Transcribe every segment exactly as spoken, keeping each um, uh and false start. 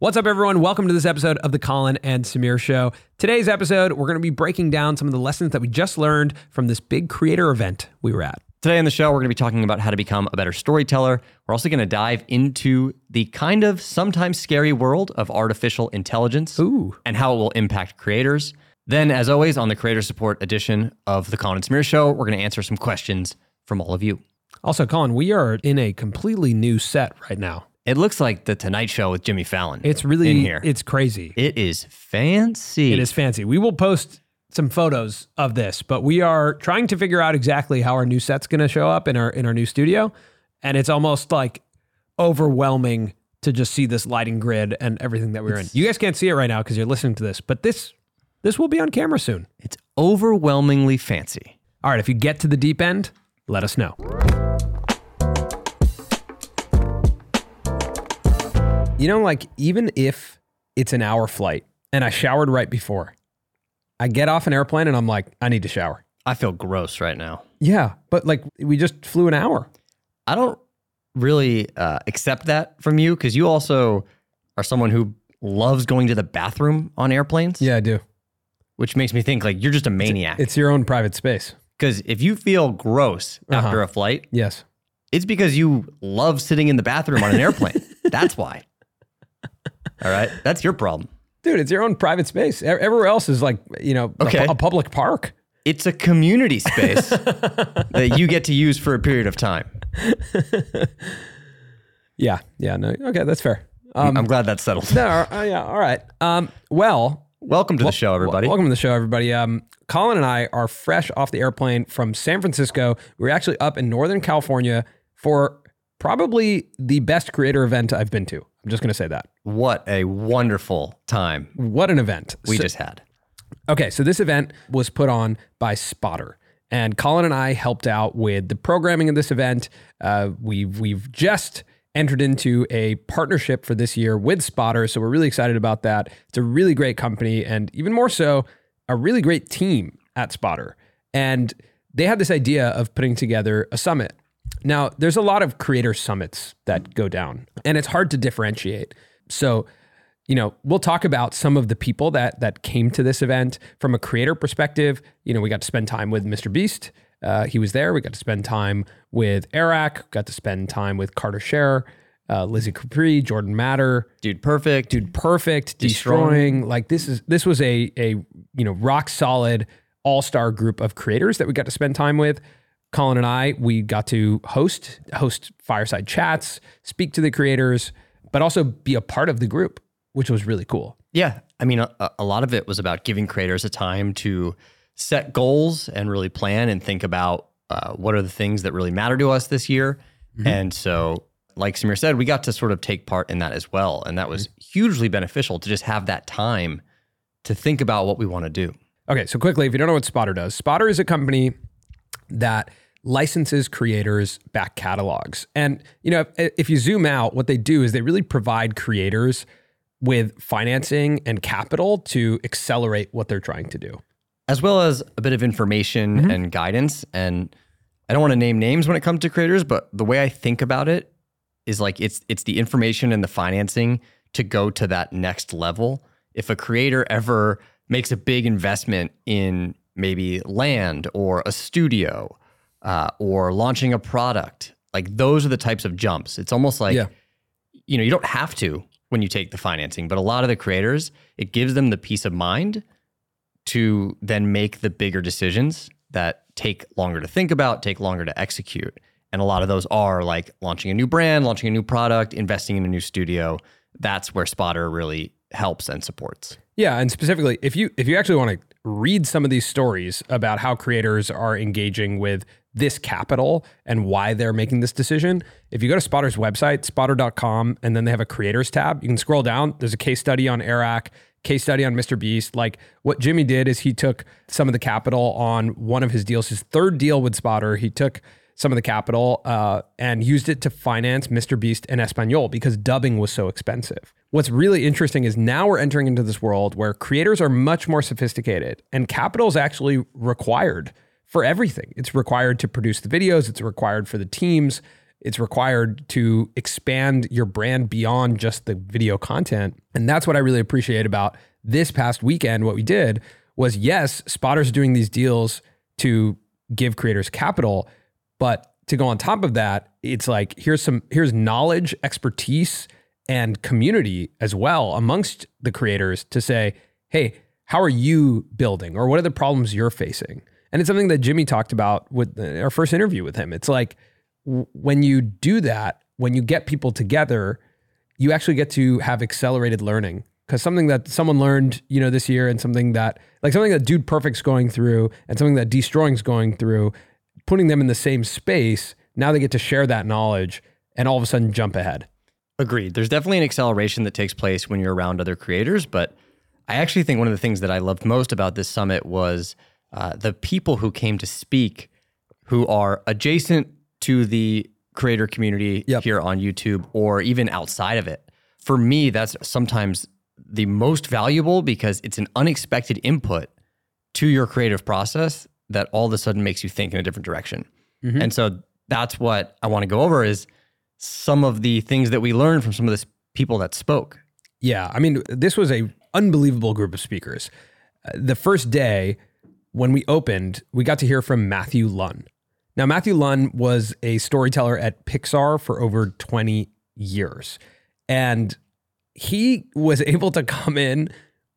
What's up, everyone? Welcome to this episode of The Colin and Samir Show. Today's episode, we're going to be breaking down some of the lessons that we just learned from this big creator event we were at. Today on the show, we're going to be talking about how to become a better storyteller. We're also going to dive into the kind of sometimes scary world of artificial intelligence Ooh. and how it will impact creators. Then, as always, on the creator support edition of The Colin and Samir Show, we're going to answer some questions from all of you. Also, Colin, we are in a completely new set right now. It looks like the Tonight Show with Jimmy Fallon. It's really, in here. It's crazy. It is fancy. It is fancy. We will post some photos of this, but we are trying to figure out exactly how our new set's going to show up in our in our new studio, and it's almost like overwhelming to just see this lighting grid and everything that we're it's, in. You guys can't see it right now because you're listening to this, but this this will be on camera soon. It's overwhelmingly fancy. All right, if you get to the deep end, let us know. You know, like, even if it's an hour flight and I showered right before, I get off an airplane and I'm like, I need to shower. I feel gross right now. Yeah, but like, we just flew an hour. I don't really uh, accept that from you, because you also are someone who loves going to the bathroom on airplanes. Yeah, I do. Which makes me think, like, you're just a maniac. It's, it's your own private space. Because if you feel gross after uh-huh. a flight, yes, it's because you love sitting in the bathroom on an airplane. That's why. All right. That's your problem. Dude, it's your own private space. Everywhere else is like, you know, okay. a, a public park. It's a community space that you get to use for a period of time. yeah. Yeah. No. Okay. That's fair. Um, I'm glad that's settled. No. Uh, yeah. All right. Um, well, welcome to well, the show, everybody. Welcome to the show, everybody. Um, Colin and I are fresh off the airplane from San Francisco. We were actually up in Northern California for probably the best creator event I've been to. I'm just going to say that. What a wonderful time. What an event we so, just had. Okay, so this event was put on by Spotter, and Colin and I helped out with the programming of this event. Uh, we've, we've just entered into a partnership for this year with Spotter, so we're really excited about that. It's a really great company, and even more so, a really great team at Spotter. And they had this idea of putting together a summit. Now, there's a lot of creator summits that go down, and it's hard to differentiate. So, you know, we'll talk about some of the people that that came to this event from a creator perspective. You know, we got to spend time with Mister Beast. Uh, he was there. We got to spend time with Eric. Got to spend time with Carter Scherer, uh, Lizzie Capri, Jordan Matter, Dude Perfect, Dude Perfect, Destroying. Destroying. Like this is this was a a you know rock solid all-star group of creators that we got to spend time with. Colin and I, we got to host, host fireside chats, speak to the creators, but also be a part of the group, which was really cool. Yeah. I mean, a, a lot of it was about giving creators a time to set goals and really plan and think about uh, what are the things that really matter to us this year. Mm-hmm. And so, like Samir said, we got to sort of take part in that as well. And that was mm-hmm. hugely beneficial to just have that time to think about what we want to do. Okay. So quickly, if you don't know what Spotter does, Spotter is a company that licenses creators back catalogs. And, you know, if, if you zoom out, what they do is they really provide creators with financing and capital to accelerate what they're trying to do, as well as a bit of information mm-hmm. and guidance. And I don't want to name names when it comes to creators, but the way I think about it is like it's it's the information and the financing to go to that next level. If a creator ever makes a big investment in maybe land or a studio uh, or launching a product, like those are the types of jumps. It's almost like, yeah. you know, you don't have to when you take the financing, but a lot of the creators, it gives them the peace of mind to then make the bigger decisions that take longer to think about, take longer to execute. And a lot of those are like launching a new brand, launching a new product, investing in a new studio. That's where Spotter really helps and supports. Yeah. And specifically, if you if you actually want to read some of these stories about how creators are engaging with this capital and why they're making this decision. If you go to Spotter's website, spotter dot com, and then they have a creators tab, you can scroll down. There's a case study on Eric, case study on Mister Beast. Like, what Jimmy did is he took some of the capital on one of his deals, his third deal with Spotter. He took some of the capital uh, and used it to finance Mister Beast and Espanol because dubbing was so expensive. What's really interesting is now we're entering into this world where creators are much more sophisticated and capital is actually required for everything. It's required to produce the videos. It's required for the teams. It's required to expand your brand beyond just the video content. And that's what I really appreciate about this past weekend. What we did was, yes, Spotter's doing these deals to give creators capital, but to go on top of that, it's like, here's some, here's knowledge, expertise, and community as well amongst the creators to say, hey, how are you building? Or what are the problems you're facing? And it's something that Jimmy talked about with our first interview with him. It's like, when you do that, when you get people together, you actually get to have accelerated learning. Because something that someone learned, you know, this year, and something that, like something that Dude Perfect's going through and something that Destroying's going through, putting them in the same space, now they get to share that knowledge and all of a sudden jump ahead. Agreed. There's definitely an acceleration that takes place when you're around other creators. But I actually think one of the things that I loved most about this summit was uh, the people who came to speak who are adjacent to the creator community yep. here on YouTube or even outside of it. For me, that's sometimes the most valuable because it's an unexpected input to your creative process that all of a sudden makes you think in a different direction. Mm-hmm. And so that's what I want to go over is some of the things that we learned from some of the people that spoke. Yeah, I mean, this was an unbelievable group of speakers. Uh, the first day when we opened, we got to hear from Matthew Luhn. Now, Matthew Luhn was a storyteller at Pixar for over twenty years. And he was able to come in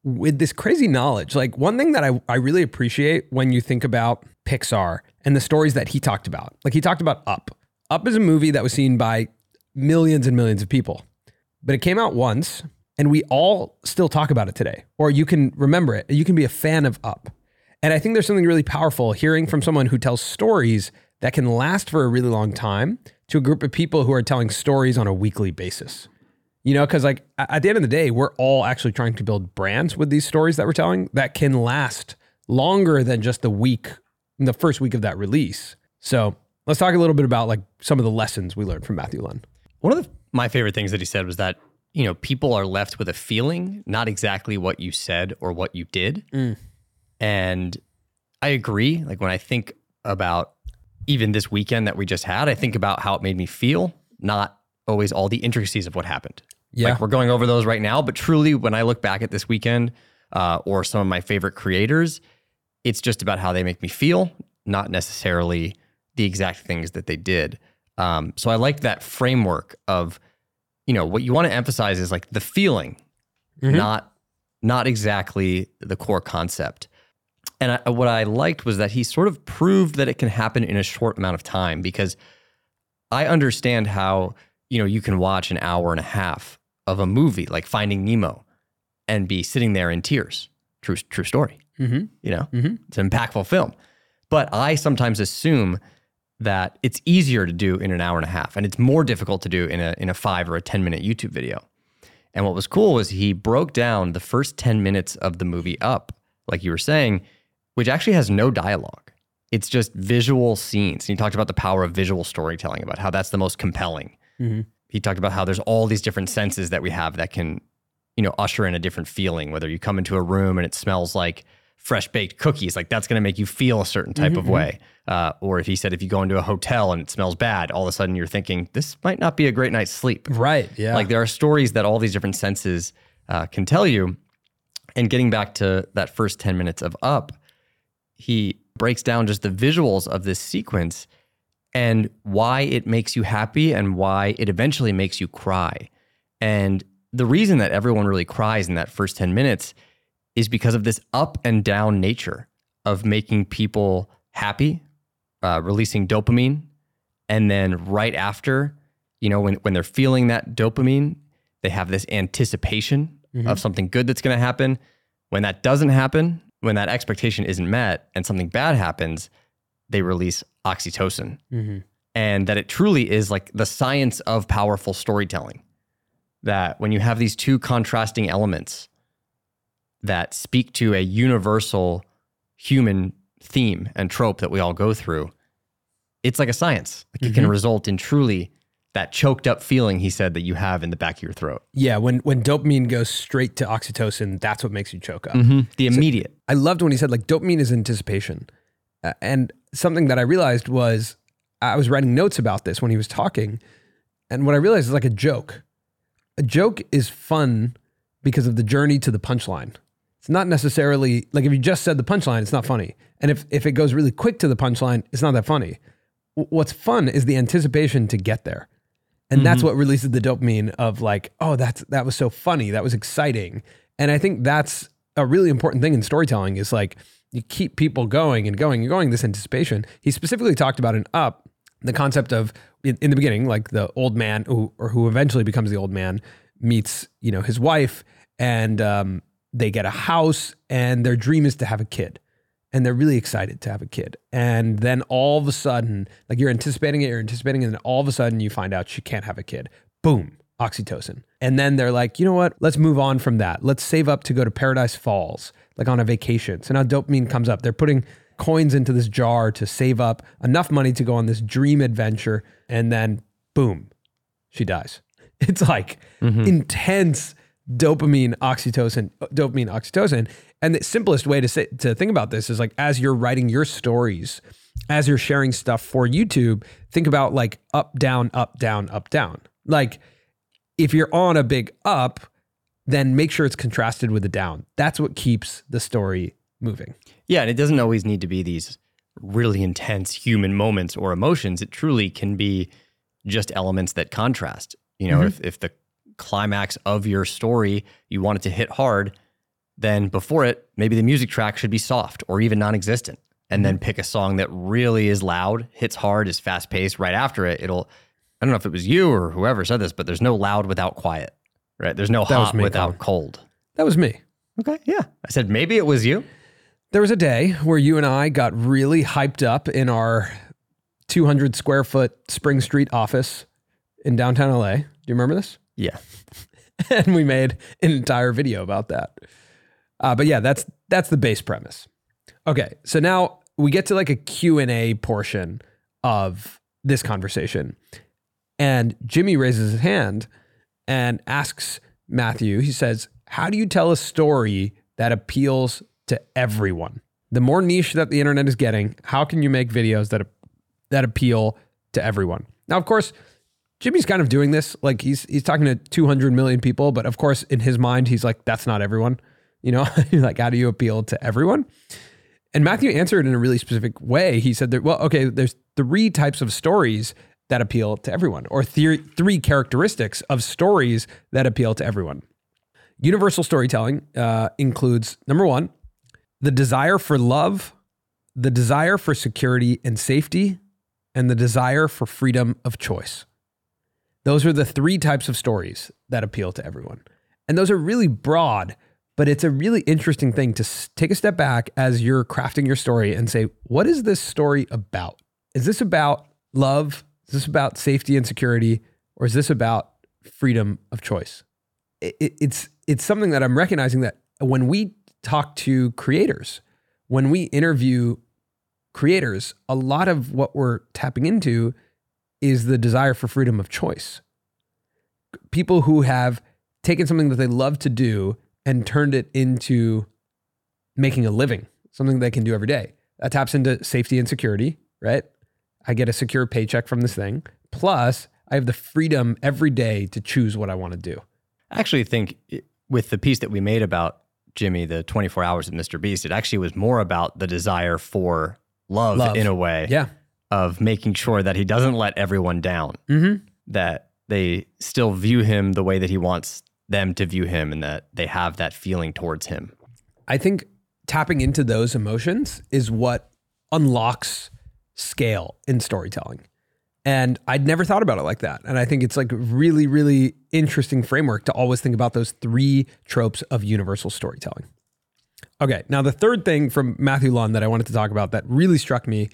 with this crazy knowledge. Like, one thing that I, I really appreciate when you think about Pixar and the stories that he talked about, like he talked about Up. Up is a movie that was seen by millions and millions of people, but it came out once and we all still talk about it today, or you can remember it. You can be a fan of Up. And I think there's something really powerful hearing from someone who tells stories that can last for a really long time to a group of people who are telling stories on a weekly basis. You know, because like at the end of the day, we're all actually trying to build brands with these stories that we're telling that can last longer than just the week, the first week of that release. So let's talk a little bit about like some of the lessons we learned from Matthew Luhn. One of the, my favorite things that he said was that, you know, people are left with a feeling, not exactly what you said or what you did. Mm. And I agree. Like when I think about even this weekend that we just had, I think about how it made me feel, not always all the intricacies of what happened. Yeah. Like we're going over those right now, but truly when I look back at this weekend uh, or some of my favorite creators, it's just about how they make me feel, not necessarily the exact things that they did. Um, so I like that framework of, you know, what you want to emphasize is like the feeling, mm-hmm. not not exactly the core concept. And I, what I liked was that he sort of proved that it can happen in a short amount of time, because I understand how, you know, you can watch an hour and a half of a movie like Finding Nemo and be sitting there in tears. True, true story. Mm-hmm. You know, mm-hmm. It's an impactful film. But I sometimes assume that it's easier to do in an hour and a half, and it's more difficult to do in a in a five or a ten minute YouTube video. And what was cool was he broke down the first ten minutes of the movie Up, like you were saying, which actually has no dialogue. It's just visual scenes. And he talked about the power of visual storytelling, about how that's the most compelling. Mm-hmm. He talked about how there's all these different senses that we have that can, you know, usher in a different feeling, whether you come into a room and it smells like fresh baked cookies, like that's going to make you feel a certain type mm-hmm. of way. Uh, or if he said, if you go into a hotel and it smells bad, all of a sudden you're thinking, this might not be a great night's sleep. Right. Yeah. Like there are stories that all these different senses uh, can tell you. And getting back to that first ten minutes of Up, he breaks down just the visuals of this sequence and why it makes you happy and why it eventually makes you cry. And the reason that everyone really cries in that first ten minutes is because of this up and down nature of making people happy, uh, releasing dopamine. And then right after, you know, when, when they're feeling that dopamine, they have this anticipation mm-hmm. of something good that's going to happen. When that doesn't happen, when that expectation isn't met and something bad happens, they release oxytocin, mm-hmm. and that it truly is like the science of powerful storytelling, that when you have these two contrasting elements that speak to a universal human theme and trope that we all go through, it's like a science. Like mm-hmm. it can result in truly that choked up feeling he said that you have in the back of your throat. Yeah, when when dopamine goes straight to oxytocin, that's what makes you choke up. Mm-hmm. The immediate. So I loved when he said like dopamine is anticipation. Uh, and something that I realized was, I was writing notes about this when he was talking, and what I realized is like a joke. A joke is fun because of the journey to the punchline. It's not necessarily, like if you just said the punchline, it's not funny. And if, if it goes really quick to the punchline, it's not that funny. W- what's fun is the anticipation to get there. And mm-hmm. that's what releases the dopamine of like, oh, that's that was so funny. That was exciting. And I think that's a really important thing in storytelling is like you keep people going and going and going, this anticipation. He specifically talked about in Up, the concept of in, in the beginning, like the old man who, or who eventually becomes the old man meets, you know, his wife and um, they get a house and their dream is to have a kid. And they're really excited to have a kid. And then all of a sudden, like you're anticipating it, you're anticipating it, and then all of a sudden you find out she can't have a kid. Boom, oxytocin. And then they're like, you know what? Let's move on from that. Let's save up to go to Paradise Falls, like on a vacation. So now dopamine comes up. They're putting coins into this jar to save up enough money to go on this dream adventure. And then boom, she dies. It's like mm-hmm. intense dopamine, oxytocin, dopamine, oxytocin. And the simplest way to say, to think about this is like, as you're writing your stories, as you're sharing stuff for YouTube, think about like up, down, up, down, up, down. Like if you're on a big up, then make sure it's contrasted with a down. That's what keeps the story moving. Yeah. And it doesn't always need to be these really intense human moments or emotions. It truly can be just elements that contrast, you know, mm-hmm. if, if the climax of your story, you want it to hit hard, then before it, maybe the music track should be soft or even non-existent. And then pick a song that really is loud, hits hard, is fast-paced. Right after it, it'll, I don't know if it was you or whoever said this, but there's no loud without quiet, right? There's no hot without cold. That was me. Okay, yeah. I said, maybe it was you. There was a day where you and I got really hyped up in our two hundred square foot Spring Street office in downtown L A. Do you remember this? Yeah. And we made an entire video about that. Uh, but yeah, that's that's the base premise. Okay, so now we get to like a Q and A portion of this conversation. And Jimmy raises his hand and asks Matthew, he says, how do you tell a story that appeals to everyone? The more niche that the internet is getting, how can you make videos that that appeal to everyone? Now, of course, Jimmy's kind of doing this, like he's he's talking to two hundred million people, but of course, in his mind, he's like, that's not everyone. You know, like, how do you appeal to everyone? And Matthew answered in a really specific way. He said that, well, okay, there's three types of stories that appeal to everyone, or th- three characteristics of stories that appeal to everyone. Universal storytelling uh, includes, number one, the desire for love, the desire for security and safety, and the desire for freedom of choice. Those are the three types of stories that appeal to everyone. And those are really broad, but it's a really interesting thing to take a step back as you're crafting your story and say, what is this story about? Is this about love? Is this about safety and security? Or is this about freedom of choice? It, it's, it's something that I'm recognizing that when we talk to creators, when we interview creators, a lot of what we're tapping into is the desire for freedom of choice. People who have taken something that they love to do and turned it into making a living, something they can do every day. That taps into safety and security, right? I get a secure paycheck from this thing. Plus, I have the freedom every day to choose what I want to do. I actually think with the piece that we made about Jimmy, the twenty-four hours of Mister Beast, it actually was more about the desire for love, love. in a way. Yeah. Of making sure that he doesn't let everyone down, mm-hmm. that they still view him the way that he wants them to view him and that they have that feeling towards him. I think tapping into those emotions is what unlocks scale in storytelling. And I'd never thought about it like that. And I think it's like really, really interesting framework to always think about those three tropes of universal storytelling. Okay, now the third thing from Matthew Luhn that I wanted to talk about that really struck me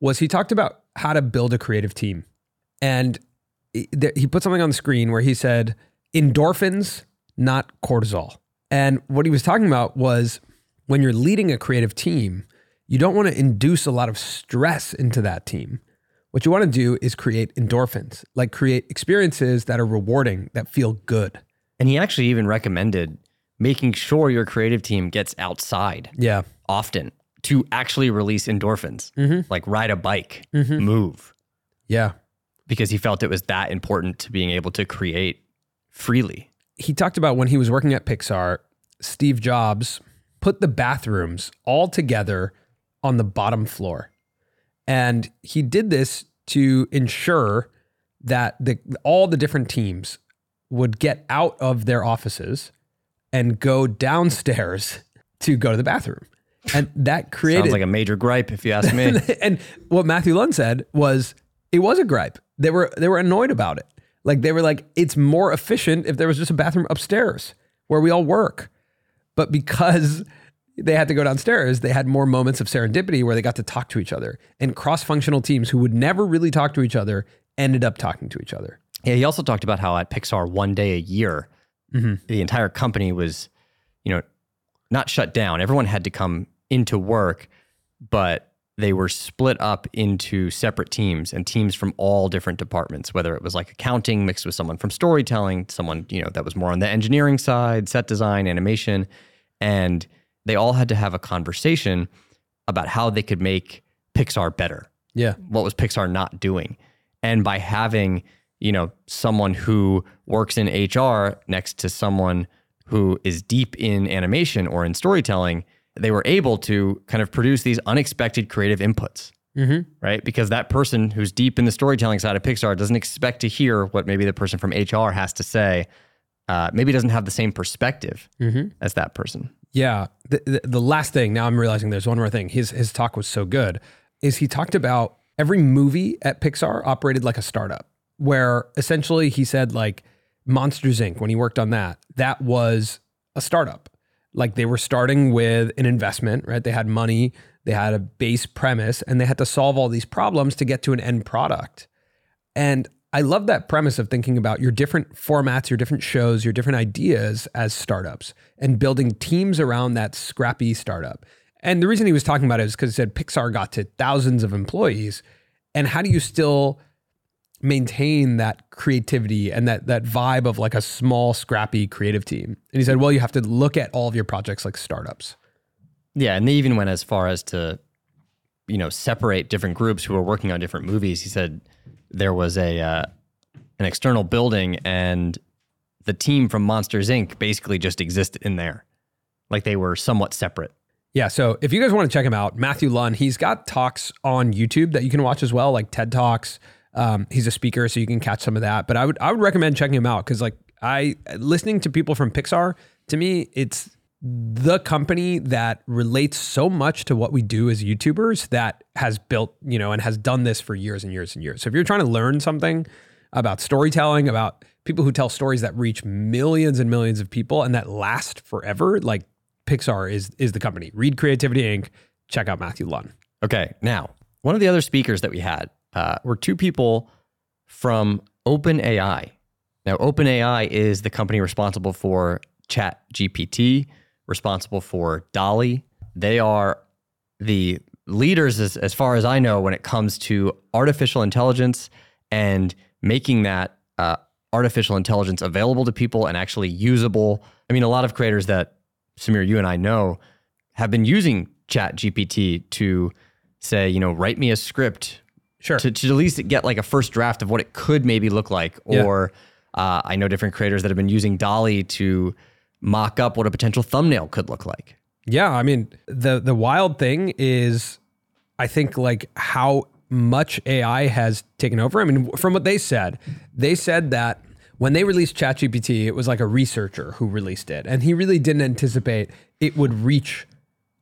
was he talked about how to build a creative team. And he put something on the screen where he said, endorphins, not cortisol. And what he was talking about was when you're leading a creative team, you don't want to induce a lot of stress into that team. What you want to do is create endorphins, like create experiences that are rewarding, that feel good. And he actually even recommended making sure your creative team gets outside yeah. often to actually release endorphins, mm-hmm. like ride a bike, mm-hmm. move. Yeah. Because he felt it was that important to being able to create freely. He talked about when he was working at Pixar, Steve Jobs put the bathrooms all together on the bottom floor. And he did this to ensure that the, all the different teams would get out of their offices and go downstairs to go to the bathroom. And that created... Sounds like a major gripe, if you ask me. And what Matthew Luhn said was, it was a gripe. They were they were annoyed about it. Like they were like, it's more efficient if there was just a bathroom upstairs where we all work. But because they had to go downstairs, they had more moments of serendipity where they got to talk to each other. And cross-functional teams who would never really talk to each other ended up talking to each other. Yeah, he also talked about how at Pixar, one day a year, mm-hmm. the entire company was, you know, not shut down. Everyone had to come into work, but they were split up into separate teams and teams from all different departments, whether it was like accounting mixed with someone from storytelling, someone, you know, that was more on the engineering side, set design, animation. And they all had to have a conversation about how they could make Pixar better. Yeah. What was Pixar not doing? And by having, you know, someone who works in H R next to someone who is deep in animation or in storytelling, they were able to kind of produce these unexpected creative inputs, mm-hmm. right? Because that person who's deep in the storytelling side of Pixar doesn't expect to hear what maybe the person from H R has to say, uh, maybe doesn't have the same perspective mm-hmm. as that person. Yeah, the, the, the last thing, now I'm realizing there's one more thing, his, his talk was so good, is he talked about every movie at Pixar operated like a startup, where essentially he said like, Monsters, Incorporated, when he worked on that, that was a startup. Like they were starting with an investment, right? They had money, they had a base premise, and they had to solve all these problems to get to an end product. And I love that premise of thinking about your different formats, your different shows, your different ideas as startups and building teams around that scrappy startup. And the reason he was talking about it is because he said Pixar got to thousands of employees. And how do you still maintain that creativity and that that vibe of like a small, scrappy creative team? And he said, well, you have to look at all of your projects like startups. Yeah, and they even went as far as to, you know, separate different groups who were working on different movies. He said there was a uh, an external building and the team from Monsters, Incorporated basically just existed in there. Like they were somewhat separate. Yeah, so if you guys want to check him out, Matthew Luhn, he's got talks on YouTube that you can watch as well, like TED Talks. Um, he's a speaker, so you can catch some of that. But I would I would recommend checking him out because like I listening to people from Pixar, to me, it's the company that relates so much to what we do as YouTubers that has built, you know, and has done this for years and years and years. So if you're trying to learn something about storytelling, about people who tell stories that reach millions and millions of people and that last forever, like Pixar is is the company. Read Creativity Incorporated. Check out Matthew Luhn. Okay, now one of the other speakers that we had Uh, were two people from OpenAI. Now, OpenAI is the company responsible for ChatGPT, responsible for DALL-E. They are the leaders, as, as far as I know, when it comes to artificial intelligence and making that uh, artificial intelligence available to people and actually usable. I mean, a lot of creators that, Samir, you and I know, have been using ChatGPT to say, you know, write me a script. Sure. To, to at least get like a first draft of what it could maybe look like. Yeah. Or uh, I know different creators that have been using DALL-E to mock up what a potential thumbnail could look like. Yeah. I mean, the, the wild thing is, I think like how much A I has taken over. I mean, from what they said, they said that when they released ChatGPT, it was like a researcher who released it. And he really didn't anticipate it would reach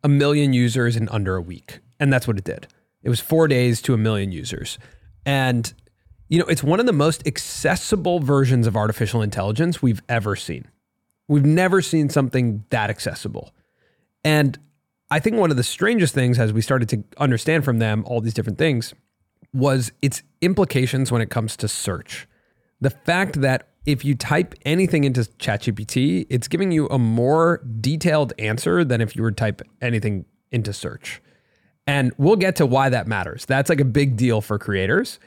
a million users in under a week. And that's what it did. It was four days to a million users. And, you know, it's one of the most accessible versions of artificial intelligence we've ever seen. We've never seen something that accessible. And I think one of the strangest things as we started to understand from them all these different things was its implications when it comes to search. The fact that if you type anything into ChatGPT, it's giving you a more detailed answer than if you were to type anything into search. And we'll get to why that matters. That's like a big deal for creators.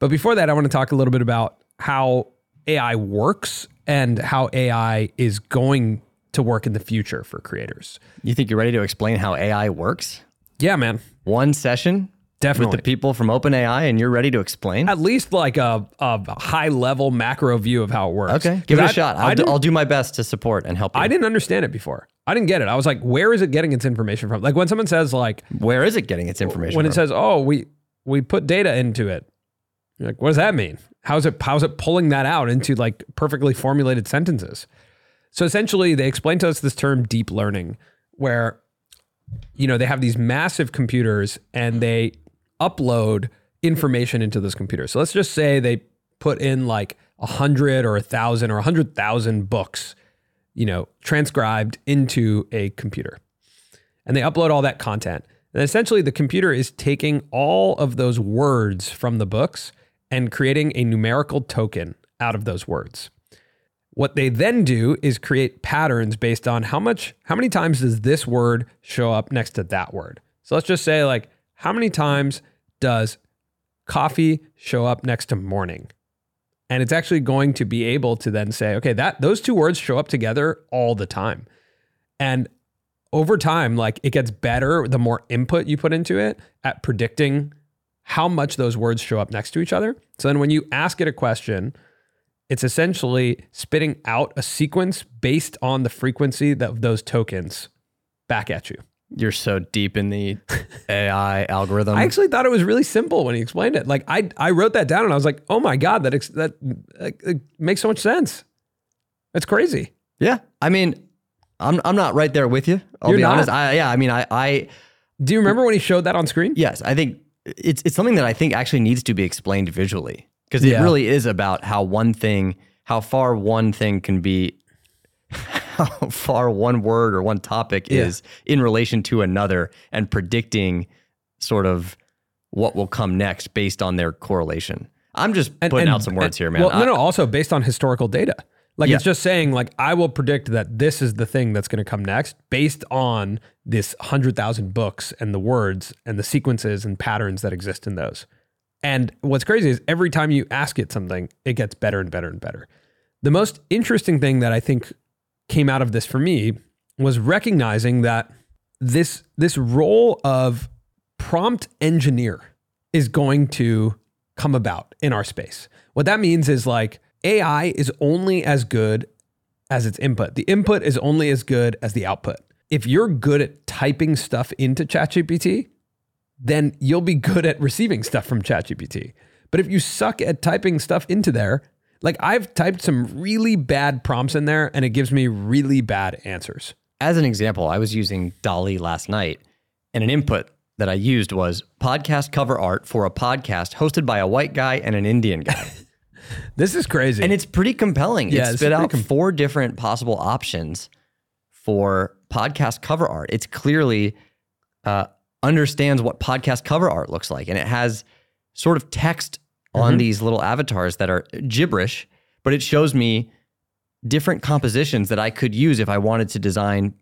But before that, I want to talk a little bit about how A I works and how A I is going to work in the future for creators. You think you're ready to explain how A I works? Yeah, man. One session? Definitely. With the people from OpenAI, and you're ready to explain? At least like a, a high-level macro view of how it works. Okay, give it a I, shot. I'll, I do, I'll do my best to support and help you. I didn't understand it before. I didn't get it. I was like, where is it getting its information from? Like when someone says like... Where is it getting its information when from? When it says, oh, we we put data into it. You're like, what does that mean? How's it, how's it pulling that out into like perfectly formulated sentences? So essentially, they explained to us this term deep learning, where, you know, they have these massive computers and they upload information into this computer. So let's just say they put in like a hundred or a thousand or a hundred thousand books, you know, transcribed into a computer, and they upload all that content. And essentially the computer is taking all of those words from the books and creating a numerical token out of those words. What they then do is create patterns based on how much, how many times does this word show up next to that word? So let's just say like, how many times does coffee show up next to morning? And it's actually going to be able to then say, okay, that those two words show up together all the time. And over time, like it gets better the more input you put into it at predicting how much those words show up next to each other. So then when you ask it a question, it's essentially spitting out a sequence based on the frequency of those tokens back at you. You're so deep in the A I algorithm. I actually thought it was really simple when he explained it. Like I, I wrote that down and I was like, oh my God, that ex- that uh, makes so much sense. That's crazy. Yeah, I mean, I'm I'm not right there with you. I'll You're be not. honest. I, yeah, I mean, I, I. Do you remember when he showed that on screen? Yes, I think it's it's something that I think actually needs to be explained visually. Because it yeah. really is about how one thing, how far one thing can be, how far one word or one topic yeah. is in relation to another, and predicting sort of what will come next based on their correlation. I'm just and, putting and, out some words and, here, man. Well, I, no, no, also based on historical data. Like yeah. it's just saying like, I will predict that this is the thing that's going to come next based on this one hundred thousand books and the words and the sequences and patterns that exist in those. And what's crazy is every time you ask it something, it gets better and better and better. The most interesting thing that I think came out of this for me was recognizing that this, this role of prompt engineer is going to come about in our space. What that means is like A I is only as good as its input. The input is only as good as the output. If you're good at typing stuff into ChatGPT, then you'll be good at receiving stuff from ChatGPT. But if you suck at typing stuff into there, like I've typed some really bad prompts in there and it gives me really bad answers. As an example, I was using DALL-E last night, and an input that I used was podcast cover art for a podcast hosted by a white guy and an Indian guy. This is crazy. And it's pretty compelling. Yeah, it spit out com- four different possible options for podcast cover art. It's clearly... uh, understands what podcast cover art looks like. And it has sort of text mm-hmm. on these little avatars that are gibberish, but it shows me different compositions that I could use if I wanted to design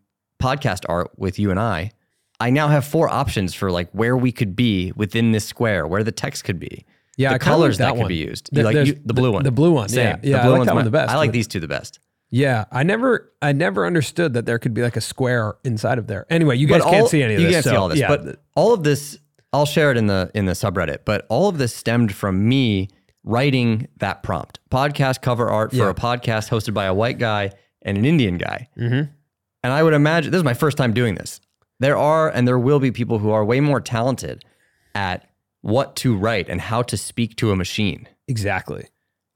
podcast art with you and I. I now have four options for like where we could be within this square, where the text could be. Yeah, the I colors that, that could be used. The, you like you, the blue the, one. The blue one. Same. Yeah, yeah, the blue I like that one the best. I like these two the best. Yeah, I never, I never understood that there could be like a square inside of there. Anyway, you guys all, can't see any of this. You can't so, see all this, yeah. But all of this, I'll share it in the in the subreddit. But all of this stemmed from me writing that prompt: podcast cover art for yeah. a podcast hosted by a white guy and an Indian guy. Mm-hmm. And I would imagine this is my first time doing this. There are and there will be people who are way more talented at what to write and how to speak to a machine. Exactly,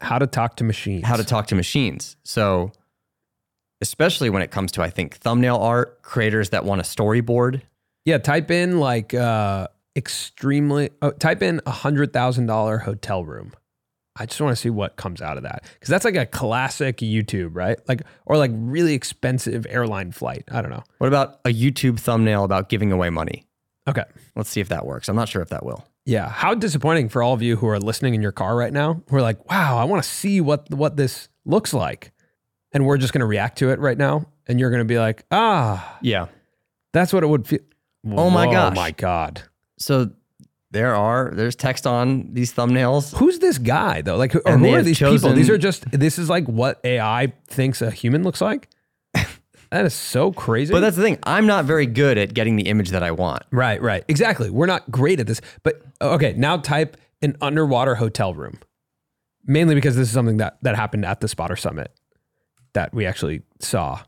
how to talk to machines. How to talk to machines. So. Especially when it comes to, I think, thumbnail art, creators that want a storyboard. Yeah, type in like uh, extremely, uh, type in one hundred thousand dollars hotel room I just want to see what comes out of that. Because that's like a classic YouTube, right? Like, or like really expensive airline flight. I don't know. What about a YouTube thumbnail about giving away money? Okay. Let's see if that works. I'm not sure if that will. Yeah. How disappointing for all of you who are listening in your car right now. We're like, wow, I want to see what, what this looks like. And we're just going to react to it right now. And you're going to be like, ah. Yeah. That's what it would feel. Oh my gosh. Oh my God. So there are, there's text on these thumbnails. Who's this guy though? Like, or who are these people? These are just, this is like what A I thinks a human looks like. That is so crazy. But that's the thing. I'm not very good at getting the image that I want. Right, right. Exactly. We're not great at this. But okay, now type an underwater hotel room. Mainly because this is something that, that happened at the Spotter Summit that we actually saw.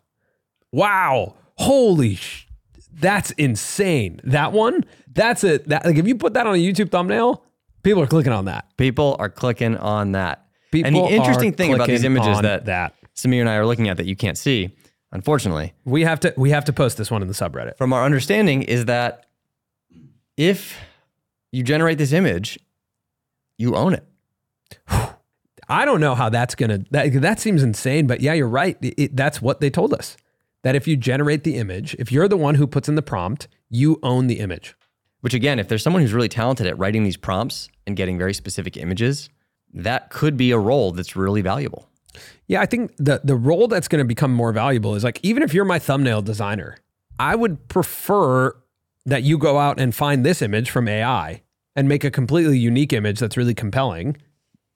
Wow. Holy sh... That's insane. That one, that's it. That, like, if you put that on a YouTube thumbnail, people are clicking on that. People are clicking on that. People and the interesting thing about these images that, that Samir and I are looking at that you can't see... Unfortunately, we have to we have to post this one in the subreddit. From our understanding is that if you generate this image, you own it. I don't know how that's going to, that, that seems insane, but yeah, you're right. It, it, that's what they told us, that if you generate the image, if you're the one who puts in the prompt, you own the image. Which again, if there's someone who's really talented at writing these prompts and getting very specific images, that could be a role that's really valuable. Yeah, I think the the role that's going to become more valuable is like, even if you're my thumbnail designer, I would prefer that you go out and find this image from A I and make a completely unique image that's really compelling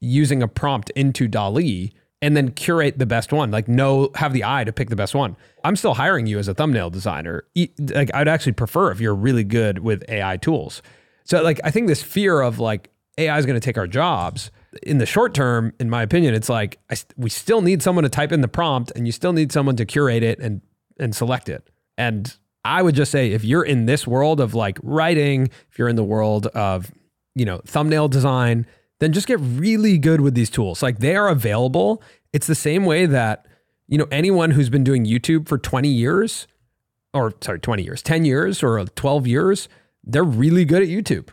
using a prompt into DALL-E and then curate the best one. Like, no, have the eye to pick the best one. I'm still hiring you as a thumbnail designer. Like, I'd actually prefer if you're really good with A I tools. So like, I think this fear of like A I is going to take our jobs in the short term, in my opinion, it's like I, we still need someone to type in the prompt and you still need someone to curate it and and select it. And I would just say, if you're in this world of like writing, if you're in the world of, you know, thumbnail design, then just get really good with these tools. Like, they are available. It's the same way that, you know, anyone who's been doing YouTube for twenty years or sorry, twenty years, ten years or twelve years, they're really good at YouTube.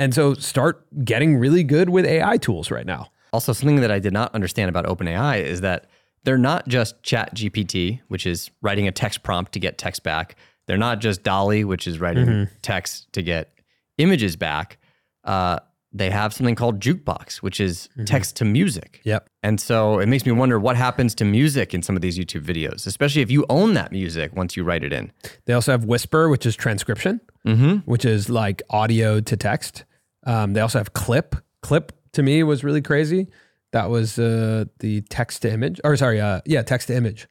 And so start getting really good with A I tools right now. Also, something that I did not understand about OpenAI is that they're not just ChatGPT, which is writing a text prompt to get text back. They're not just DALL-E, which is writing mm-hmm. text to get images back. Uh, they have something called Jukebox, which is mm-hmm. text to music. Yep. And so it makes me wonder what happens to music in some of these YouTube videos, especially if you own that music once you write it in. They also have Whisper, which is transcription, mm-hmm. which is like audio to text. Um, they also have Clip. Clip to me was really crazy. That was uh, the text to image, or sorry, uh, yeah, text to image.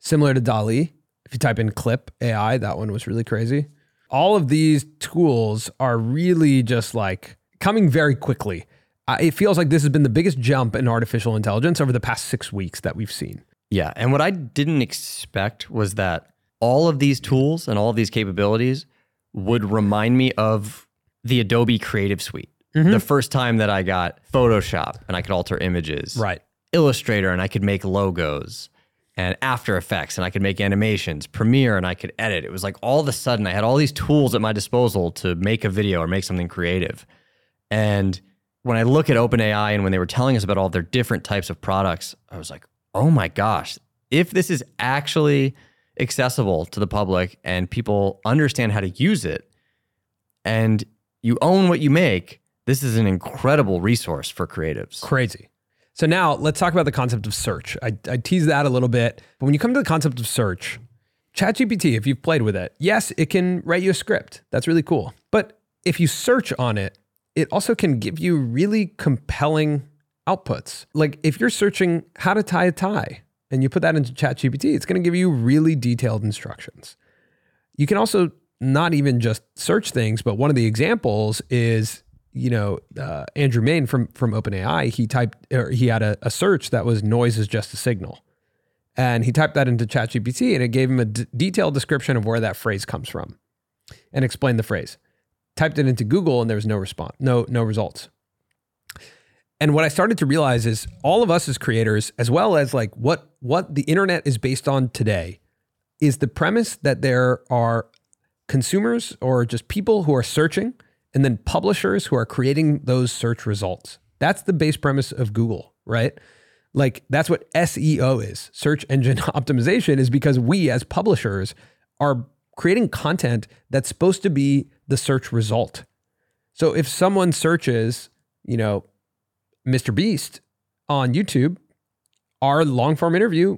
Similar to DALL-E. If you type in Clip A I, that one was really crazy. All of these tools are really just like coming very quickly. Uh, it feels like this has been the biggest jump in artificial intelligence over the past six weeks that we've seen. Yeah, and what I didn't expect was that all of these tools and all of these capabilities would remind me of the Adobe Creative Suite. Mm-hmm. The first time that I got Photoshop and I could alter images. Right. Illustrator and I could make logos. And After Effects and I could make animations. Premiere and I could edit. It was like all of a sudden I had all these tools at my disposal to make a video or make something creative. And when I look at OpenAI and when they were telling us about all their different types of products, I was like, oh my gosh, if this is actually accessible to the public and people understand how to use it and you own what you make, this is an incredible resource for creatives. Crazy. So now let's talk about the concept of search. I, I teased that a little bit, but when you come to the concept of search, ChatGPT, if you've played with it, yes, it can write you a script. That's really cool. But if you search on it, it also can give you really compelling outputs. Like if you're searching how to tie a tie and you put that into ChatGPT, it's going to give you really detailed instructions. You can also not even just search things, but one of the examples is, you know, uh, Andrew Main from from OpenAI, he typed, or he had a, a search that was noise is just a signal. And he typed that into ChatGPT and it gave him a d- detailed description of where that phrase comes from and explained the phrase. Typed it into Google and there was no response, no, no results. And what I started to realize is all of us as creators, as well as like what, what the internet is based on today, is the premise that there are consumers or just people who are searching and then publishers who are creating those search results. That's the base premise of Google, right? Like that's what S E O is. Search engine optimization is because we as publishers are creating content that's supposed to be the search result. So if someone searches, you know, Mister Beast on YouTube, our long form interview,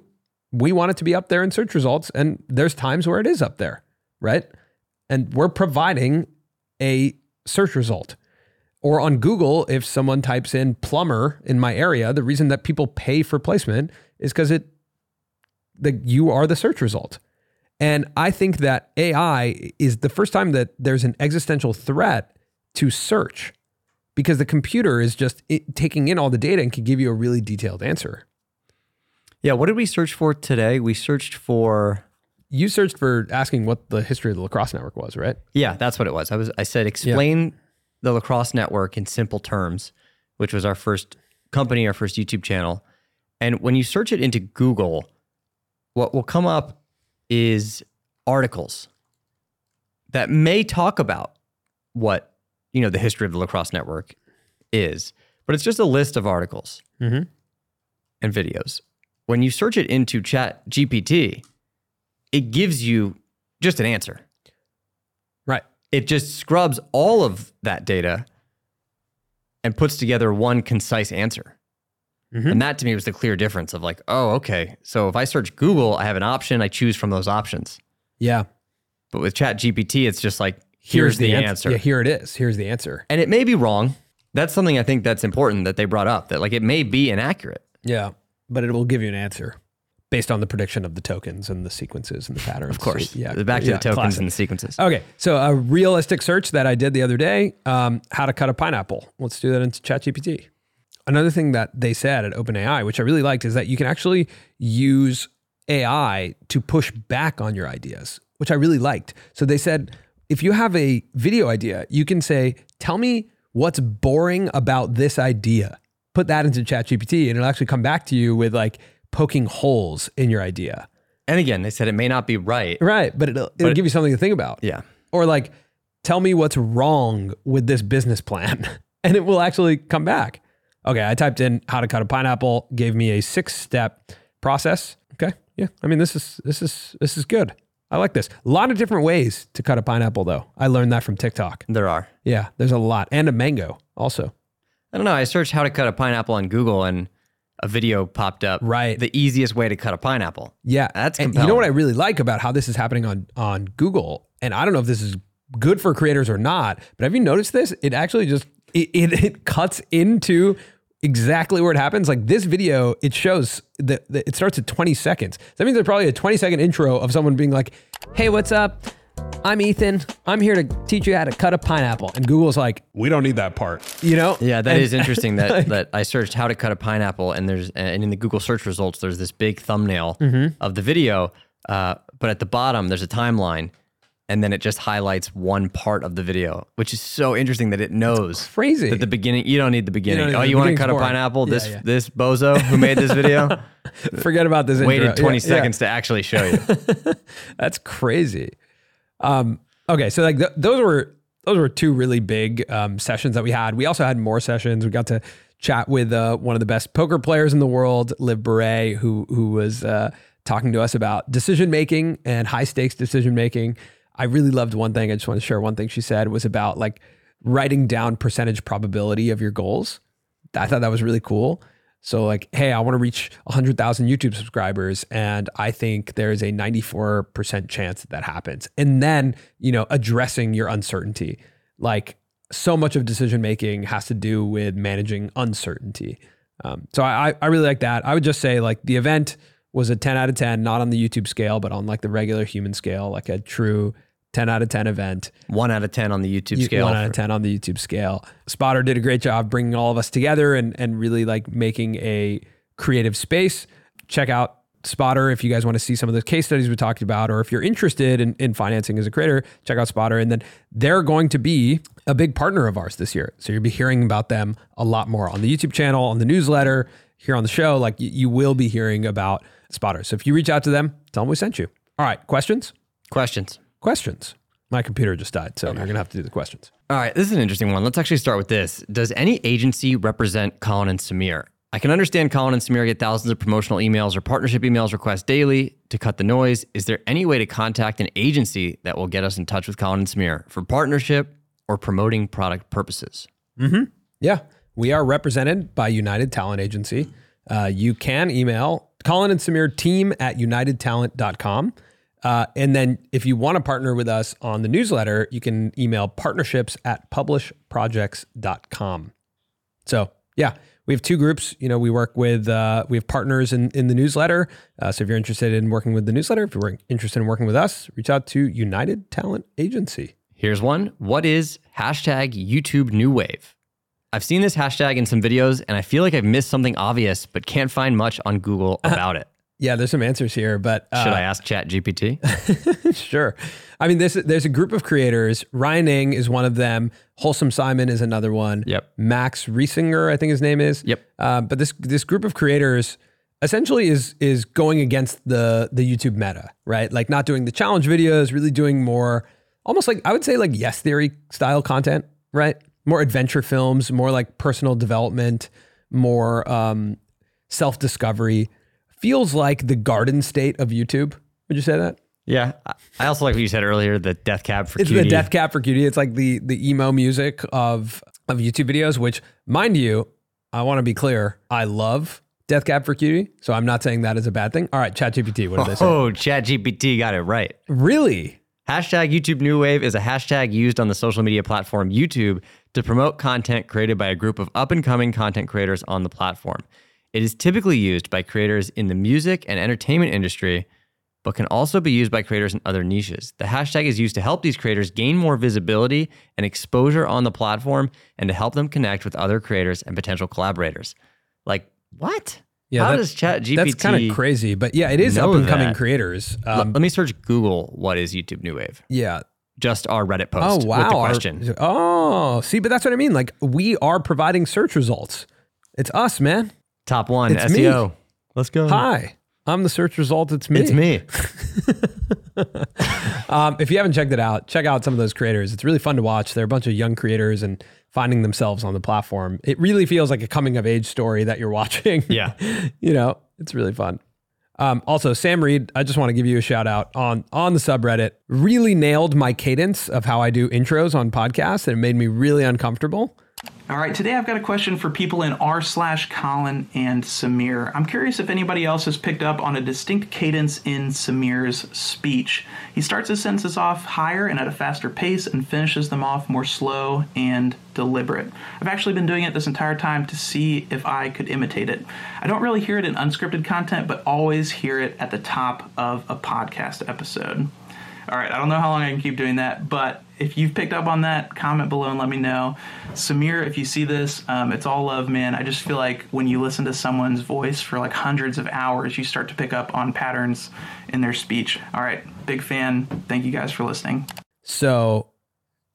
we want it to be up there in search results. And there's times where it is up there, right? And we're providing a search result. Or on Google, if someone types in plumber in my area, the reason that people pay for placement is because it, the, you are the search result. And I think that A I is the first time that there's an existential threat to search, because the computer is just it, taking in all the data and can give you a really detailed answer. Yeah, what did we search for today? We searched for... You searched for asking what the history of the Lacrosse Network was, right? Yeah, that's what it was. I was. I said, explain... Yeah. The Lacrosse Network in simple terms, which was our first company, our first YouTube channel. And when you search it into Google, what will come up is articles that may talk about what, you know, the history of the Lacrosse Network is, but it's just a list of articles mm-hmm. and videos. When you search it into Chat G P T, it gives you just an answer. It just scrubs all of that data and puts together one concise answer. Mm-hmm. And that to me was the clear difference of like, oh, okay. So if I search Google, I have an option. I choose from those options. Yeah. But with Chat G P T, it's just like, here's, here's the, the answer. answer. Yeah, here it is. Here's the answer. And it may be wrong. That's something I think that's important that they brought up, that like it may be inaccurate. Yeah, but it will give you an answer based on the prediction of the tokens and the sequences and the patterns. Of course. So, yeah. Back to yeah, the tokens classic. And the sequences. Okay. So a realistic search that I did the other day, um, how to cut a pineapple. Let's do that into Chat G P T. Another thing that they said at OpenAI, which I really liked, is that you can actually use A I to push back on your ideas, which I really liked. So they said, if you have a video idea, you can say, tell me what's boring about this idea. Put that into Chat G P T and it'll actually come back to you with like, poking holes in your idea. And again, they said it may not be right. Right, but it'll, it'll but it, give you something to think about. Yeah. Or like, tell me what's wrong with this business plan. And it will actually come back. Okay, I typed in how to cut a pineapple, gave me a six-step process. Okay, yeah. I mean, this is this is, this is good. I like this. A lot of different ways to cut a pineapple, though. I learned that from TikTok. There are. Yeah, there's a lot. And a mango, also. I don't know. I searched how to cut a pineapple on Google and a video popped up. Right. The easiest way to cut a pineapple. Yeah. That's compelling. And you know what I really like about how this is happening on, on Google, and I don't know if this is good for creators or not, but have you noticed this? It actually just, it, it, it cuts into exactly where it happens. Like this video, it shows that it starts at twenty seconds. That means there's probably a twenty second intro of someone being like, hey, what's up? I'm Ethan. I'm here to teach you how to cut a pineapple. And Google's like, we don't need that part. You know? Yeah, that and, is interesting that, like, that I searched how to cut a pineapple, and there's and in the Google search results, there's this big thumbnail mm-hmm. of the video, uh, but at the bottom, there's a timeline, and then it just highlights one part of the video, which is so interesting that it knows. That's crazy. That the beginning, you don't need the beginning. Need oh, the you want to cut boring. a pineapple? Yeah, this yeah. this bozo who made this video? Forget about this Waited intro. twenty yeah, seconds yeah. to actually show you. That's crazy. Um, okay. So like th- those were, those were two really big, um, sessions that we had. We also had more sessions. We got to chat with, uh, one of the best poker players in the world, Liv Boeree, who, who was, uh, talking to us about decision-making and high stakes decision-making. I really loved one thing. I just want to share one thing she said was about like writing down percentage probability of your goals. I thought that was really cool. So like, hey, I want to reach one hundred thousand YouTube subscribers, and I think there's a ninety-four percent chance that that happens. And then, you know, addressing your uncertainty. Like so much of decision-making has to do with managing uncertainty. Um, so I, I really like that. I would just say like the event was a ten out of ten, not on the YouTube scale, but on like the regular human scale, like a true ten out of ten event. one out of ten on the YouTube scale. one out of ten on the YouTube scale. Spotter did a great job bringing all of us together and, and really like making a creative space. Check out Spotter if you guys want to see some of the case studies we talked about, or if you're interested in, in financing as a creator, check out Spotter. And then they're going to be a big partner of ours this year. So you'll be hearing about them a lot more on the YouTube channel, on the newsletter, here on the show. Like y- you will be hearing about Spotter. So if you reach out to them, tell them we sent you. All right. Questions? Questions. Questions. My computer just died, so okay. You're going to have to do the questions. All right, this is an interesting one. Let's actually start with this. Does any agency represent Colin and Samir? I can understand Colin and Samir get thousands of promotional emails or partnership emails requests daily to cut the noise. Is there any way to contact an agency that will get us in touch with Colin and Samir for partnership or promoting product purposes? Mm-hmm. Yeah, we are represented by United Talent Agency. Uh, you can email Colin and Samir team at united talent dot com. Uh, and then if you want to partner with us on the newsletter, you can email partnerships at publish projects dot com. So yeah. We have two groups, you know, we work with, uh, we have partners in, in the newsletter. Uh, so if you're interested in working with the newsletter, if you're interested in working with us, reach out to United Talent Agency. Here's one. What is hashtag YouTube New Wave? I've seen this hashtag in some videos and I feel like I've missed something obvious, but can't find much on Google about it. Yeah, there's some answers here, but... Uh, Should I ask ChatGPT? Sure. I mean, there's, there's a group of creators. Ryan Ng is one of them. Wholesome Simon is another one. Yep. Max Reisinger, I think his name is. Yep. Uh, but this this group of creators essentially is is going against the, the YouTube meta, right? Like not doing the challenge videos, really doing more, almost like, I would say like Yes Theory style content, right? More adventure films, more like personal development, more um, self-discovery. Feels like the garden state of YouTube. Would you say that? Yeah. I also like what you said earlier, the Death Cab for Cutie. It's the Death Cab for Cutie. It's like the the emo music of, of YouTube videos, which, mind you, I want to be clear, I love Death Cab for Cutie, so I'm not saying that is a bad thing. All right, ChatGPT, what did they say? Oh, ChatGPT got it right. Really? Hashtag YouTube New Wave is a hashtag used on the social media platform YouTube to promote content created by a group of up-and-coming content creators on the platform. It is typically used by creators in the music and entertainment industry, but can also be used by creators in other niches. The hashtag is used to help these creators gain more visibility and exposure on the platform and to help them connect with other creators and potential collaborators. Like, what? Yeah, how does ChatGPT? That's kind of crazy, but yeah, it is up and coming creators. Um, Let me search Google, what is YouTube New Wave? Yeah. Just our Reddit post oh, wow. with the question. Our, oh, see, but that's what I mean. Like, we are providing search results. It's us, man. Top one, it's S E O. Me. Let's go. Hi, I'm the search result. It's me. It's me. um, if you haven't checked it out, check out some of those creators. It's really fun to watch. They're a bunch of young creators and finding themselves on the platform. It really feels like a coming of age story that you're watching. Yeah. You know, it's really fun. Um, also, Sam Reed, I just want to give you a shout out on, on the subreddit. Really nailed my cadence of how I do intros on podcasts. It made me really uncomfortable. All right, today I've got a question for people in r slash Colin and Samir. I'm curious if anybody else has picked up on a distinct cadence in Samir's speech. He starts his sentences off higher and at a faster pace and finishes them off more slow and deliberate. I've actually been doing it this entire time to see if I could imitate it. I don't really hear it in unscripted content, but always hear it at the top of a podcast episode. All right, I don't know how long I can keep doing that, but if you've picked up on that, comment below and let me know. Samir, if you see this, um, it's all love, man. I just feel like when you listen to someone's voice for like hundreds of hours, you start to pick up on patterns in their speech. All right, big fan. Thank you guys for listening. So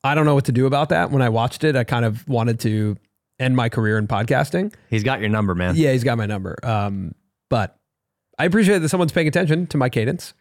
I don't know what to do about that. When I watched it, I kind of wanted to end my career in podcasting. He's got your number, man. Yeah, he's got my number. Um, but I appreciate that someone's paying attention to my cadence.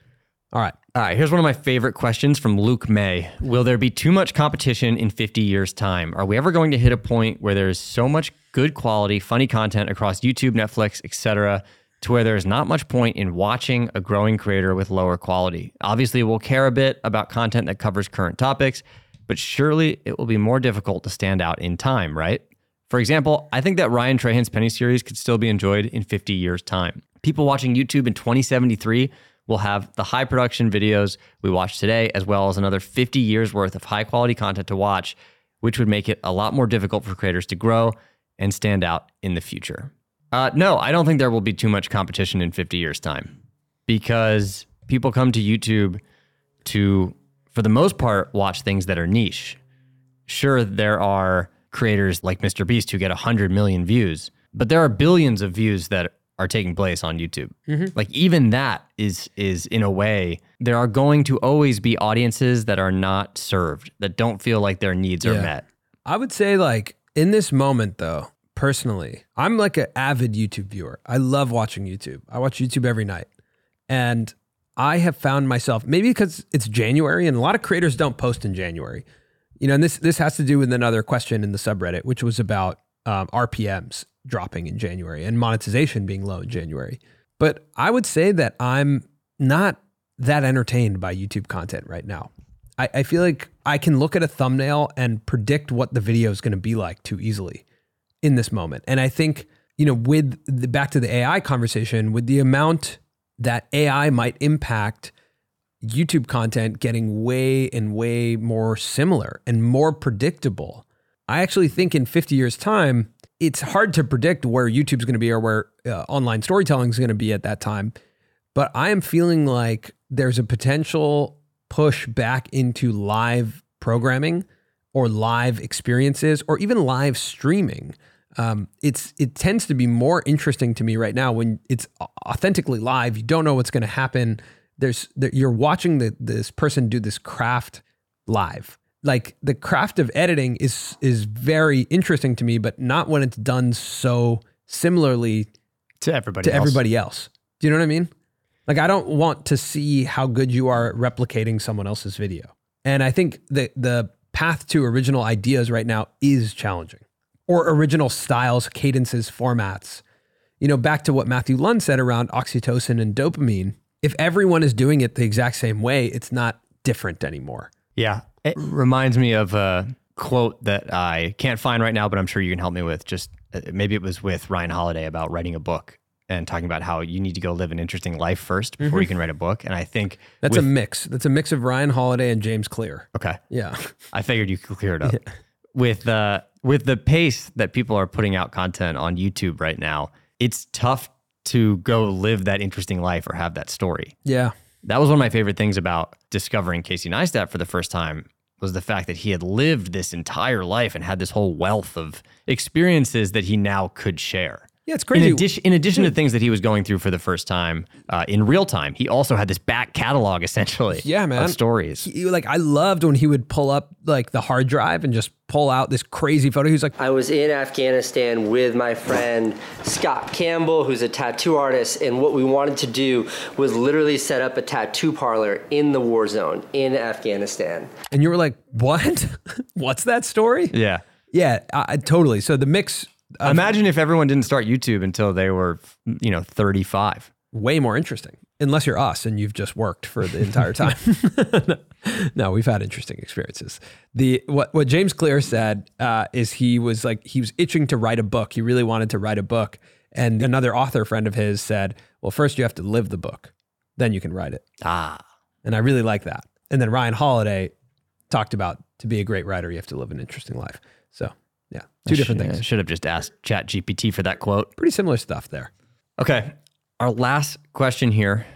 All right. All right. Here's one of my favorite questions from Luke May. Will there be too much competition in fifty years' time? Are we ever going to hit a point where there is so much good quality, funny content across YouTube, Netflix, et cetera, to where there is not much point in watching a growing creator with lower quality? Obviously, we'll care a bit about content that covers current topics, but surely it will be more difficult to stand out in time, right? For example, I think that Ryan Trahan's Penny series could still be enjoyed in fifty years' time. People watching YouTube in twenty seventy-three we'll have the high production videos we watch today, as well as another fifty years worth of high quality content to watch, which would make it a lot more difficult for creators to grow and stand out in the future. Uh, no, I don't think there will be too much competition in fifty years time, because people come to YouTube to, for the most part, watch things that are niche. Sure, there are creators like Mister Beast who get one hundred million views, but there are billions of views that are taking place on YouTube. Mm-hmm. Like even that is, is in a way, there are going to always be audiences that are not served, that don't feel like their needs yeah. are met. I would say like in this moment though, personally, I'm like an avid YouTube viewer. I love watching YouTube. I watch YouTube every night. And I have found myself, maybe because it's January and a lot of creators don't post in January, you know, and this, this has to do with another question in the subreddit, which was about um, R P Ms dropping in January and monetization being low in January. But I would say that I'm not that entertained by YouTube content right now. I, I feel like I can look at a thumbnail and predict what the video is going to be like too easily in this moment. And I think, you know, with the, back to the A I conversation, with the amount that A I might impact YouTube content getting way and way more similar and more predictable, I actually think in fifty years time, it's hard to predict where YouTube's going to be or where uh, online storytelling is going to be at that time. But I am feeling like there's a potential push back into live programming or live experiences or even live streaming. Um, it's it tends to be more interesting to me right now when it's authentically live. You don't know what's going to happen. There's there, you're watching the, this person do this craft live. Like the craft of editing is is very interesting to me, but not when it's done so similarly to everybody to else. everybody else. Do you know what I mean? Like I don't want to see how good you are at replicating someone else's video. And I think the the path to original ideas right now is challenging. Or original styles, cadences, formats. You know, back to what Matthew Luhn said around oxytocin and dopamine, if everyone is doing it the exact same way, it's not different anymore. Yeah, it reminds me of a quote that I can't find right now, but I'm sure you can help me with. Just maybe it was with Ryan Holiday about writing a book and talking about how you need to go live an interesting life first before mm-hmm. you can write a book. And I think that's with, a mix. That's a mix of Ryan Holiday and James Clear. Okay. Yeah. I figured you could clear it up. Yeah. With the... Uh, With the pace that people are putting out content on YouTube right now, it's tough to go live that interesting life or have that story. Yeah. That was one of my favorite things about discovering Casey Neistat for the first time was the fact that he had lived this entire life and had this whole wealth of experiences that he now could share. Yeah, it's crazy. In addition, in addition to things that he was going through for the first time uh, in real time, he also had this back catalog, essentially, yeah, man. of stories. He, like, I loved when he would pull up like the hard drive and just pull out this crazy photo. He was like, I was in Afghanistan with my friend Scott Campbell, who's a tattoo artist. And what we wanted to do was literally set up a tattoo parlor in the war zone in Afghanistan. And you were like, what? What's that story? Yeah. Yeah, I, totally. So the mix... Um, Imagine if everyone didn't start YouTube until they were, you know, thirty-five. Way more interesting. Unless you're us and you've just worked for the entire time. no, no, we've had interesting experiences. The what what James Clear said uh, is he was like, he was itching to write a book. He really wanted to write a book. And another author friend of his said, well, first you have to live the book. Then you can write it. Ah. And I really like that. And then Ryan Holiday talked about to be a great writer, you have to live an interesting life. So... Yeah, two I different should, things. I should have just asked ChatGPT for that quote. Pretty similar stuff there. Okay, our last question here.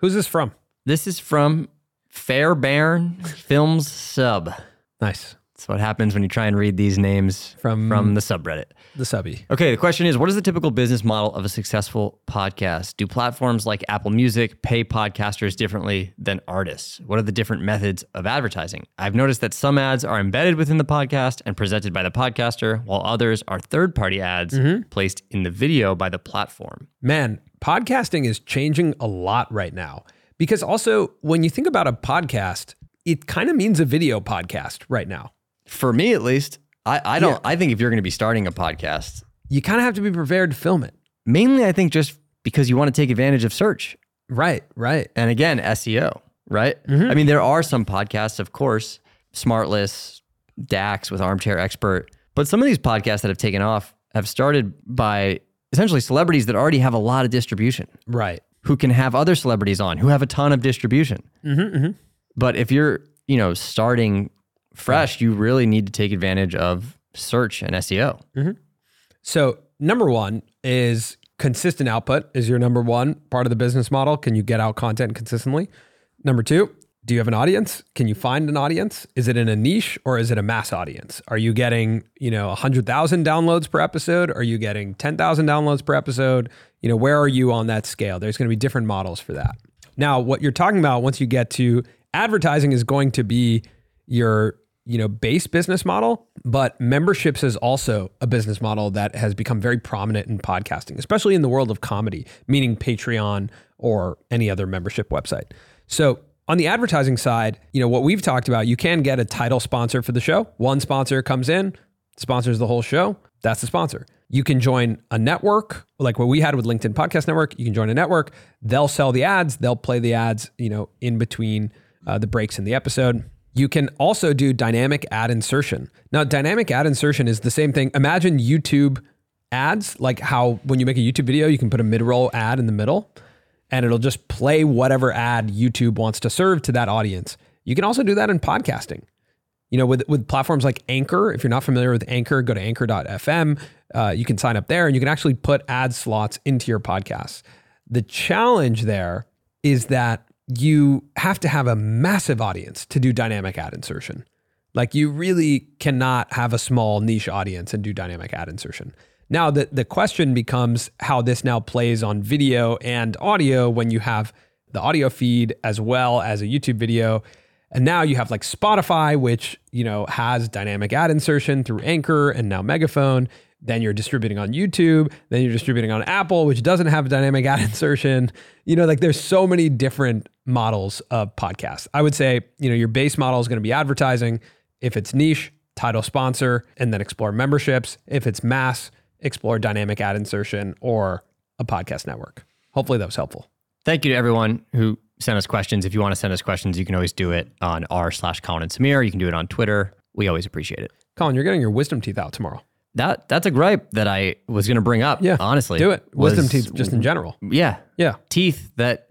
Who's this from? This is from Fairbairn Films Sub. Nice. That's what happens when you try and read these names from, from the subreddit. The subby. Okay, the question is, what is the typical business model of a successful podcast? Do platforms like Apple Music pay podcasters differently than artists? What are the different methods of advertising? I've noticed that some ads are embedded within the podcast and presented by the podcaster, while others are third-party ads mm-hmm. placed in the video by the platform. Man, podcasting is changing a lot right now. Because also, when you think about a podcast, it kind of means a video podcast right now. For me, at least, I, I don't. Yeah. I think if you're going to be starting a podcast, you kind of have to be prepared to film it. Mainly, I think just because you want to take advantage of search. Right, right. And again, S E O, right? Mm-hmm. I mean, there are some podcasts, of course, Smartless, Dax with Armchair Expert, but some of these podcasts that have taken off have started by essentially celebrities that already have a lot of distribution. Right. Who can have other celebrities on, who have a ton of distribution. Mm-hmm, mm-hmm. But if you're, you know, starting... fresh, you really need to take advantage of search and S E O. Mm-hmm. So number one is consistent output is your number one part of the business model. Can you get out content consistently? Number two, do you have an audience? Can you find an audience? Is it in a niche or is it a mass audience? Are you getting, you know, one hundred thousand downloads per episode? Are you getting ten thousand downloads per episode? You know, where are you on that scale? There's going to be different models for that. Now, what you're talking about once you get to advertising is going to be your... you know, base business model, but memberships is also a business model that has become very prominent in podcasting, especially in the world of comedy, meaning Patreon or any other membership website. So on the advertising side, you know, what we've talked about, you can get a title sponsor for the show. One sponsor comes in, sponsors the whole show. That's the sponsor. You can join a network, like what we had with LinkedIn Podcast Network. You can join a network. They'll sell the ads. They'll play the ads, you know, in between uh, the breaks in the episode. You can also do dynamic ad insertion. Now, dynamic ad insertion is the same thing. Imagine YouTube ads, like how when you make a YouTube video, you can put a mid-roll ad in the middle and it'll just play whatever ad YouTube wants to serve to that audience. You can also do that in podcasting. You know, with, with platforms like Anchor, if you're not familiar with Anchor, go to anchor dot f m. Uh, you can sign up there and you can actually put ad slots into your podcasts. The challenge there is that you have to have a massive audience to do dynamic ad insertion. Like you really cannot have a small niche audience and do dynamic ad insertion. Now the, the question becomes how this now plays on video and audio when you have the audio feed as well as a YouTube video. And now you have like Spotify, which, you know, has dynamic ad insertion through Anchor and now Megaphone. Then you're distributing on YouTube. Then you're distributing on Apple, which doesn't have dynamic ad insertion. You know, like there's so many different models of podcasts. I would say, you know, your base model is going to be advertising. If it's niche, title sponsor, and then explore memberships. If it's mass, explore dynamic ad insertion or a podcast network. Hopefully that was helpful. Thank you to everyone who sent us questions. If you want to send us questions, you can always do it on r slash Colin and Samir. You can do it on Twitter. We always appreciate it. Colin, you're getting your wisdom teeth out tomorrow. That that's a gripe that I was going to bring up. Yeah, honestly, do it. Wisdom was, teeth, just in general. Yeah, yeah, teeth that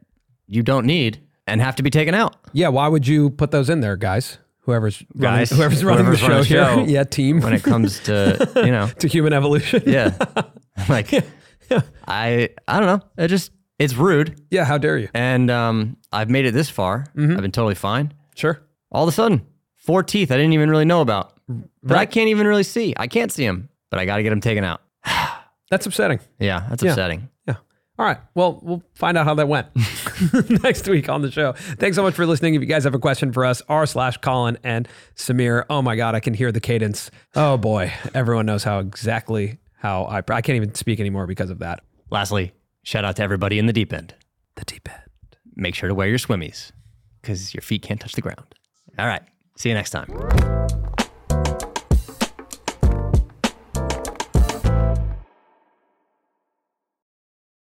you don't need and have to be taken out. Yeah, why would you put those in there, guys? Whoever's guys, running, whoever's running whoever's the running show, show here, yeah, team. When it comes to you know to human evolution, yeah, like yeah. Yeah. I I don't know. It just it's rude. Yeah, how dare you? And um, I've made it this far. Mm-hmm. I've been totally fine. Sure. All of a sudden, four teeth I didn't even really know about. But right. I can't even really see. I can't see him, but I got to get him taken out. That's upsetting. Yeah, that's yeah. upsetting. Yeah. All right. Well, we'll find out how that went next week on the show. Thanks so much for listening. If you guys have a question for us, r slash Colin and Samir. Oh my God, I can hear the cadence. Oh boy. Everyone knows how exactly how I, I can't even speak anymore because of that. Lastly, shout out to everybody in the deep end. The deep end. Make sure to wear your swimmies because your feet can't touch the ground. All right. See you next time.